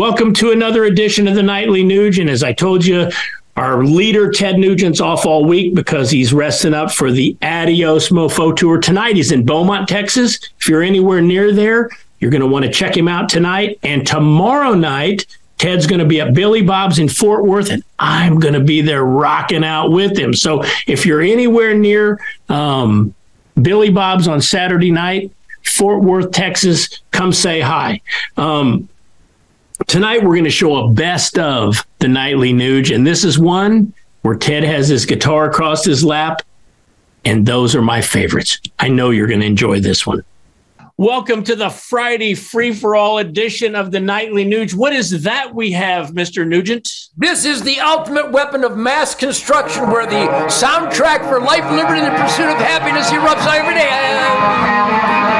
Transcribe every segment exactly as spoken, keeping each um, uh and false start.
welcome to another edition of the Nightly Nuge. And as I told you, our leader, Ted Nugent's off all week because he's resting up for the Adios MoFo Tour. Tonight, he's in Beaumont, Texas. If you're anywhere near there, you're going to want to check him out tonight. And tomorrow night, Ted's going to be at Billy Bob's in Fort Worth, and I'm going to be there rocking out with him. So if you're anywhere near um, Billy Bob's on Saturday night, Fort Worth, Texas, come say hi. Um, tonight, we're going to show a best of the Nightly Nuge, and this is one where Ted has his guitar across his lap, and those are my favorites. I know you're going to enjoy this one. Welcome to the Friday free-for-all edition of the Nightly Nuge. What is that we have, Mister Nugent? This is the ultimate weapon of mass construction, where the soundtrack for life, liberty, and the pursuit of happiness erupts every day.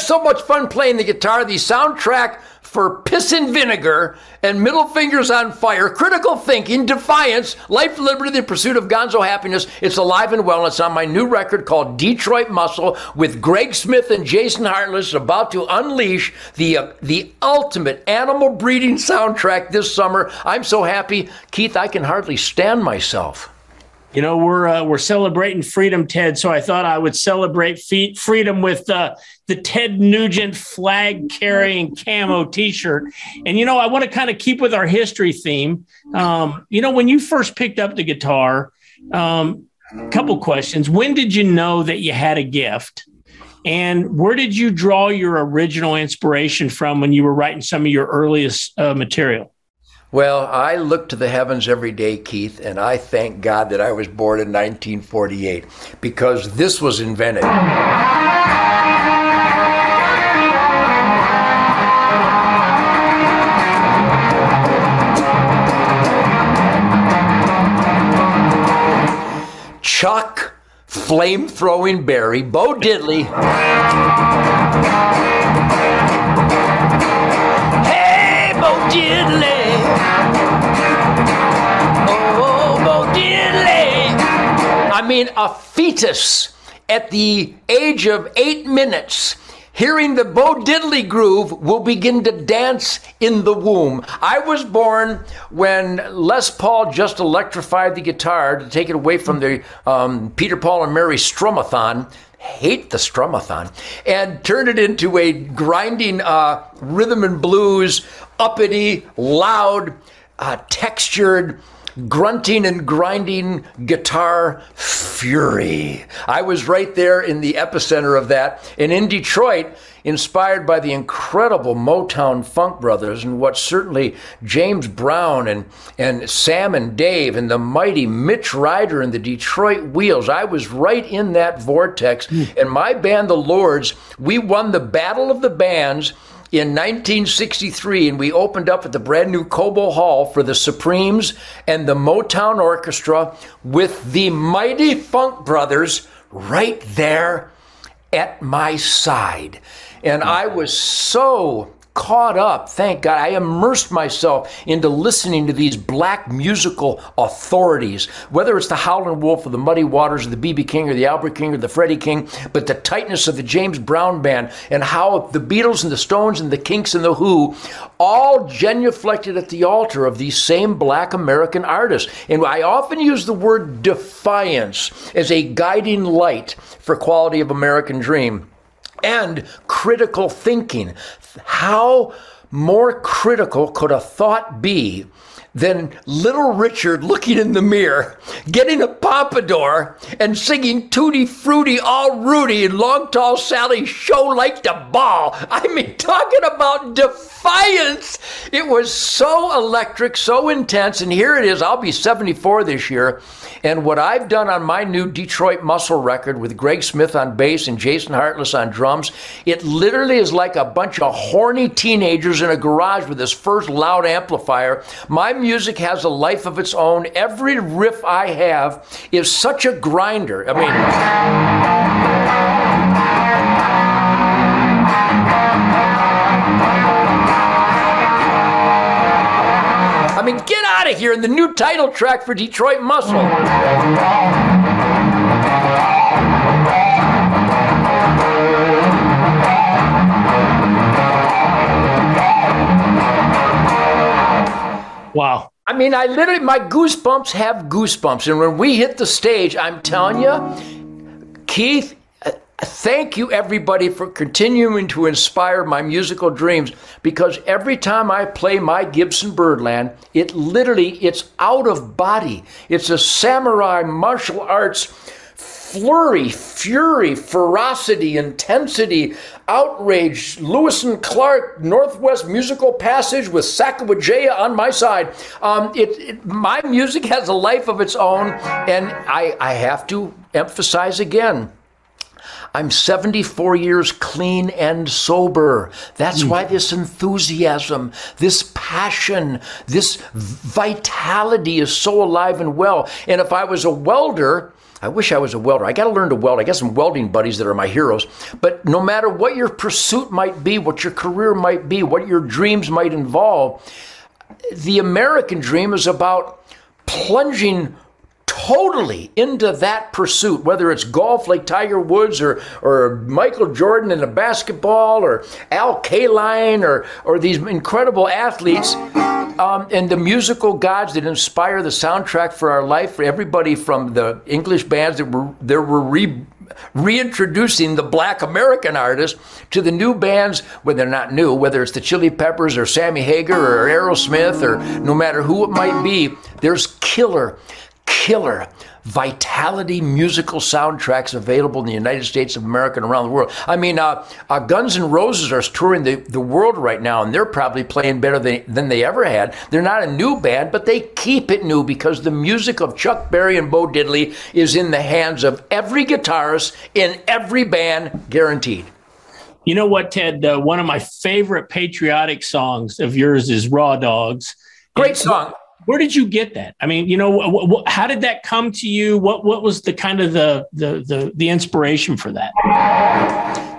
So much fun playing the guitar. The soundtrack for Piss and Vinegar and Middle Fingers on Fire, Critical Thinking, Defiance, Life, Liberty, the Pursuit of Gonzo Happiness. It's alive and well. It's on my new record called Detroit Muscle with Greg Smith and Jason Hartless, about to unleash the uh, the ultimate animal breeding soundtrack this summer. I'm so happy, Keith, I can hardly stand myself. You know, we're uh, we're celebrating freedom, Ted, so I thought I would celebrate fe- freedom with uh, the Ted Nugent flag-carrying camo T-shirt. And, you know, I want to kind of keep with our history theme. Um, you know, when you first picked up the guitar, um, a couple questions. When did you know that you had a gift? And where did you draw your original inspiration from when you were writing some of your earliest uh, material? Well, I look to the heavens every day, Keith, and I thank God that I was born in nineteen forty-eight, because this was invented. Chuck Flame-Throwing Berry, Bo Diddley. Diddley, oh, Bo Diddley. I mean, a fetus at the age of eight minutes, hearing the Bo Diddley groove, will begin to dance in the womb. I was born when Les Paul just electrified the guitar to take it away from the um, Peter, Paul, and Mary Strumathon. Hate the Strumathon, and turned it into a grinding uh, rhythm and blues, uppity, loud, uh, textured, grunting and grinding guitar fury. I was right there in the epicenter of that. And in Detroit, inspired by the incredible Motown Funk Brothers and what certainly James Brown and, and Sam and Dave and the mighty Mitch Ryder and the Detroit Wheels, I was right in that vortex. Mm. And my band, the Lords, we won the Battle of the Bands in nineteen sixty-three, and we opened up at the brand new Cobo Hall for the Supremes and the Motown Orchestra with the mighty Funk Brothers right there at my side. And I was so caught up, thank God. I immersed myself into listening to these black musical authorities, whether it's the Howlin' Wolf or the Muddy Waters or the B B King or the Albert King or the Freddie King, but the tightness of the James Brown Band and how the Beatles and the Stones and the Kinks and the Who all genuflected at the altar of these same black American artists. And I often use the word defiance as a guiding light for quality of American dream. And critical thinking. How more critical could a thought be than Little Richard looking in the mirror, getting a pompadour, and singing Tutti Frutti All Rudy and Long Tall Sally Show Like the Ball? I mean, talking about defiance. It was so electric, so intense, and here it is. I'll be seventy-four this year, and what I've done on my new Detroit Muscle record with Greg Smith on bass and Jason Hartless on drums, it literally is like a bunch of horny teenagers in a garage with his first loud amplifier. My music music has a life of its own. Every riff I have is such a grinder. I mean, I mean, get out of here in the new title track for Detroit Muscle. Wow. I mean, I literally, my goosebumps have goosebumps. And when we hit the stage, I'm telling you, Keith, thank you, everybody, for continuing to inspire my musical dreams. Because every time I play my Gibson Birdland, it literally, it's out of body. It's a samurai martial arts flurry, fury, ferocity, intensity, outrage, Lewis and Clark, Northwest Musical Passage with Sacagawea on my side. Um, it, it, my music has a life of its own, and I, I have to emphasize again, I'm seventy-four years clean and sober. That's why this enthusiasm, this passion, this vitality is so alive and well. And if I was a welder, I wish I was a welder. I got to learn to weld. I got some welding buddies that are my heroes. But no matter what your pursuit might be, what your career might be, what your dreams might involve, the American dream is about plunging totally into that pursuit, whether it's golf like Tiger Woods or or Michael Jordan in the basketball or Al Kaline or or these incredible athletes, um, and the musical gods that inspire the soundtrack for our life, for everybody from the English bands that were there were re, reintroducing the black American artists to the new bands, when they're not new, whether it's the Chili Peppers or Sammy Hagar or Aerosmith, or no matter who it might be, there's killer Killer vitality musical soundtracks available in the United States of America and around the world. I mean, uh, uh, Guns N' Roses are touring the, the world right now, and they're probably playing better than, than they ever had. They're not a new band, but they keep it new because the music of Chuck Berry and Bo Diddley is in the hands of every guitarist in every band, guaranteed. You know what, Ted? Uh, one of my favorite patriotic songs of yours is Raw Dogs. Great song. Where did you get that? I mean, you know, wh- wh- how did that come to you? What what was the kind of the, the the the inspiration for that?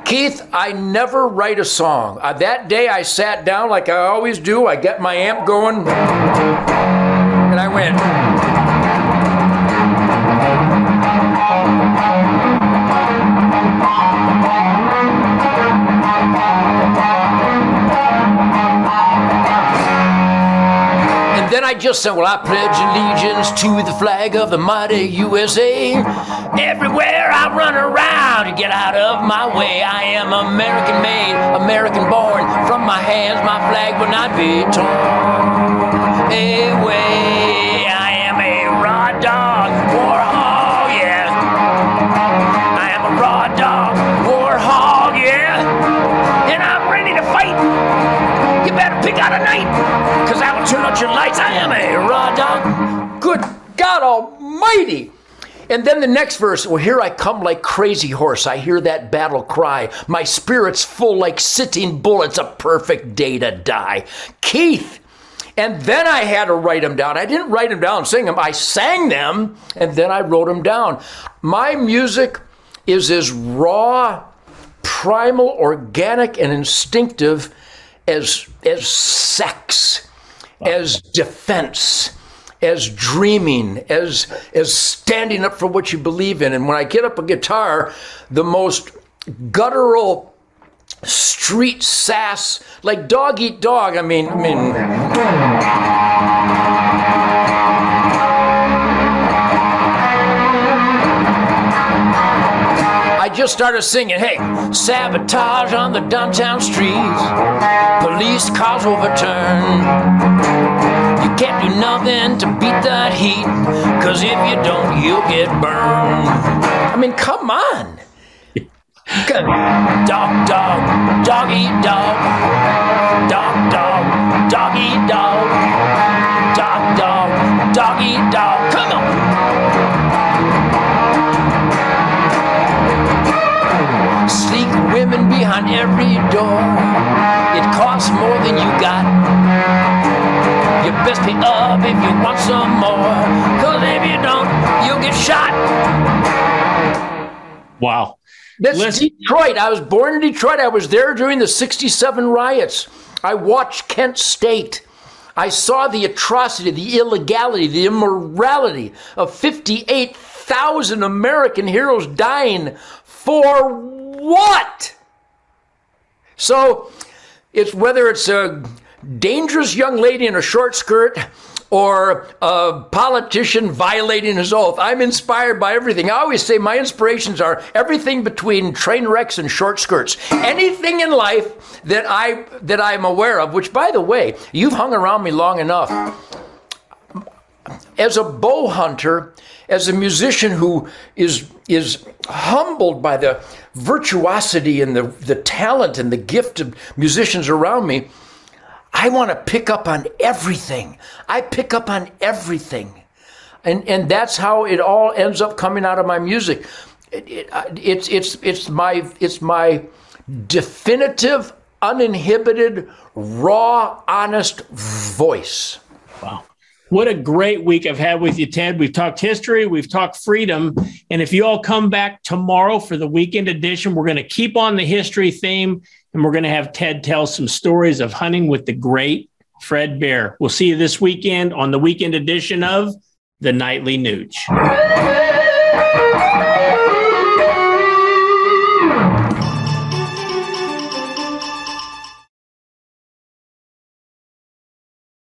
Keith, I never write a song. Uh, that day I sat down like I always do. I got my amp going and I went... Then I just said, well, I pledge allegiance to the flag of the mighty U S A. Everywhere I run around, get out of my way. I am American made, American born. From my hands, my flag will not be torn away. I am a raw dog, war hog, yeah. I am a raw dog, war hog, yeah. And I'm ready to fight. You better pick out a night. Turn out your lights. I am a raw dog. Good God Almighty. And then the next verse, well, here I come like crazy horse. I hear that battle cry. My spirit's full like sitting bull. It's a perfect day to die. Keith. And then I had to write them down. I didn't write them down, sing them. I sang them, and then I wrote them down. My music is as raw, primal, organic, and instinctive as, as sex. As defense, as dreaming, as as standing up for what you believe in. And when I get up a guitar, the most guttural street sass, like dog eat dog, I mean, I mean, I just started singing, hey, sabotage on the downtown streets, police cars overturned. Can't do nothing to beat that heat, cause if you don't, you'll get burned. I mean, come on. Dog, dog, dog eat dog. Dog, dog, dog eat dog. Dog, dog, dog eat dog. Come on. Sleek women behind every door. It costs more than you got. Best be up want some more, because if you don't, you'll get shot. Wow. That's Listen. Detroit. I was born in Detroit. I was there during the sixty-seven riots. I watched Kent State. I saw the atrocity, the illegality, the immorality of fifty-eight thousand American heroes dying for what? So it's whether it's a dangerous young lady in a short skirt or a politician violating his oath. I'm inspired by everything. I always say my inspirations are everything between train wrecks and short skirts. Anything in life that, I, that I'm aware of, which, by the way, you've hung around me long enough. As a bow hunter, as a musician who is, is humbled by the virtuosity and the, the talent and the gift of musicians around me, I want to pick up on everything. I pick up on everything. And and that's how it all ends up coming out of my music. It, it, it's, it's, it's, my, it's my definitive, uninhibited, raw, honest voice. Wow. What a great week I've had with you, Ted. We've talked history. We've talked freedom. And if you all come back tomorrow for the weekend edition, we're going to keep on the history theme. And we're going to have Ted tell some stories of hunting with the great Fred Bear. We'll see you this weekend on the weekend edition of The Nightly Nuge.